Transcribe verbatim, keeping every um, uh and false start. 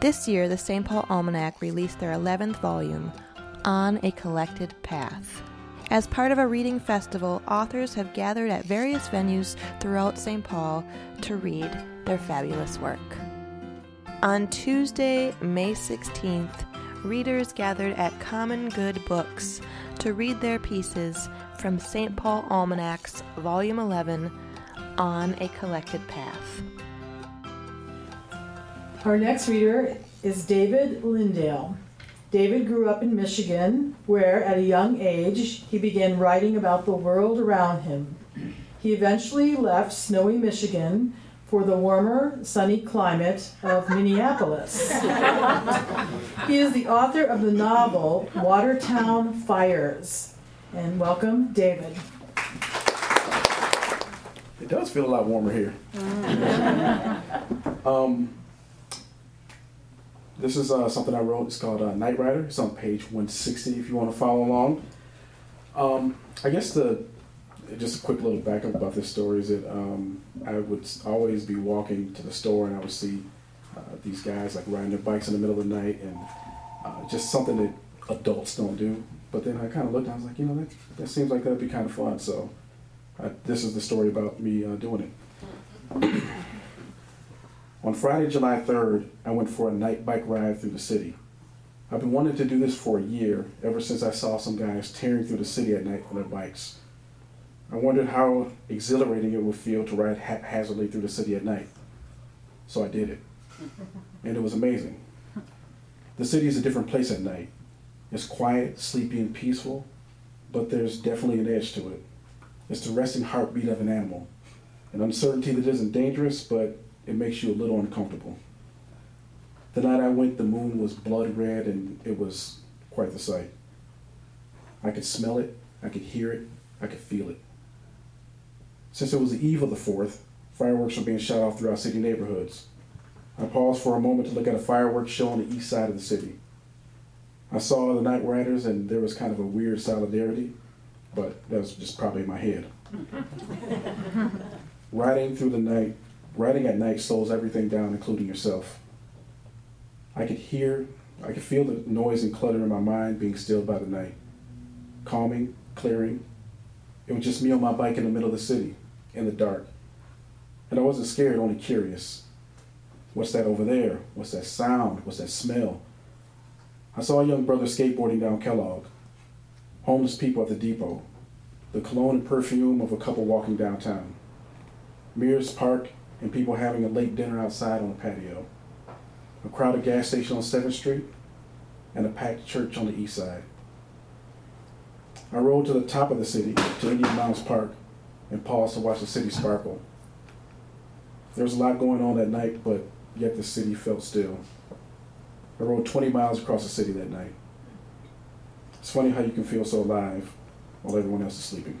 This year, the Saint Paul Almanac released their eleventh volume, On a Collected Path. As part of a reading festival, authors have gathered at various venues throughout Saint Paul to read their fabulous work. On Tuesday, May sixteenth, readers gathered at Common Good Books to read their pieces from Saint Paul Almanac's Volume eleven, On a Collected Path. Our next reader is David Lindale. David grew up in Michigan, where at a young age he began writing about the world around him. He eventually left snowy Michigan for the warmer, sunny climate of Minneapolis. He is the author of the novel Watertown Fires. And welcome, David. It does feel a lot warmer here. um, This is uh, something I wrote. It's called uh, Night Rider. It's on page one sixty if you want to follow along. Um, I guess the just a quick little backup about this story is that um, I would always be walking to the store and I would see uh, these guys like riding their bikes in the middle of the night, and uh, just something that adults don't do. But then I kind of looked and I was like, you know, that, that seems like that would be kind of fun. So I, this is the story about me uh, doing it. On Friday, July third, I went for a night bike ride through the city. I've been wanting to do this for a year, ever since I saw some guys tearing through the city at night on their bikes. I wondered how exhilarating it would feel to ride haphazardly through the city at night. So I did it. And it was amazing. The city is a different place at night. It's quiet, sleepy, and peaceful, but there's definitely an edge to it. It's the resting heartbeat of an animal, an uncertainty that isn't dangerous, but it makes you a little uncomfortable. The night I went, the moon was blood red, and it was quite the sight. I could smell it, I could hear it, I could feel it. Since it was the eve of the fourth, fireworks were being shot off throughout city neighborhoods. I paused for a moment to look at a fireworks show on the east side of the city. I saw the night riders, and there was kind of a weird solidarity, but that was just probably in my head. Riding through the night, Riding at night slows everything down, including yourself. I could hear, I could feel the noise and clutter in my mind being stilled by the night. Calming, clearing. It was just me on my bike in the middle of the city, in the dark. And I wasn't scared, only curious. What's that over there? What's that sound? What's that smell? I saw a young brother skateboarding down Kellogg. Homeless people at the depot. The cologne and perfume of a couple walking downtown. Mears Park, and people having a late dinner outside on the patio, a crowded gas station on seventh street, and a packed church on the east side. I rode to the top of the city, to Indian Mounds Park, and paused to watch the city sparkle. There was a lot going on that night, but yet the city felt still. I rode twenty miles across the city that night. It's funny how you can feel so alive while everyone else is sleeping.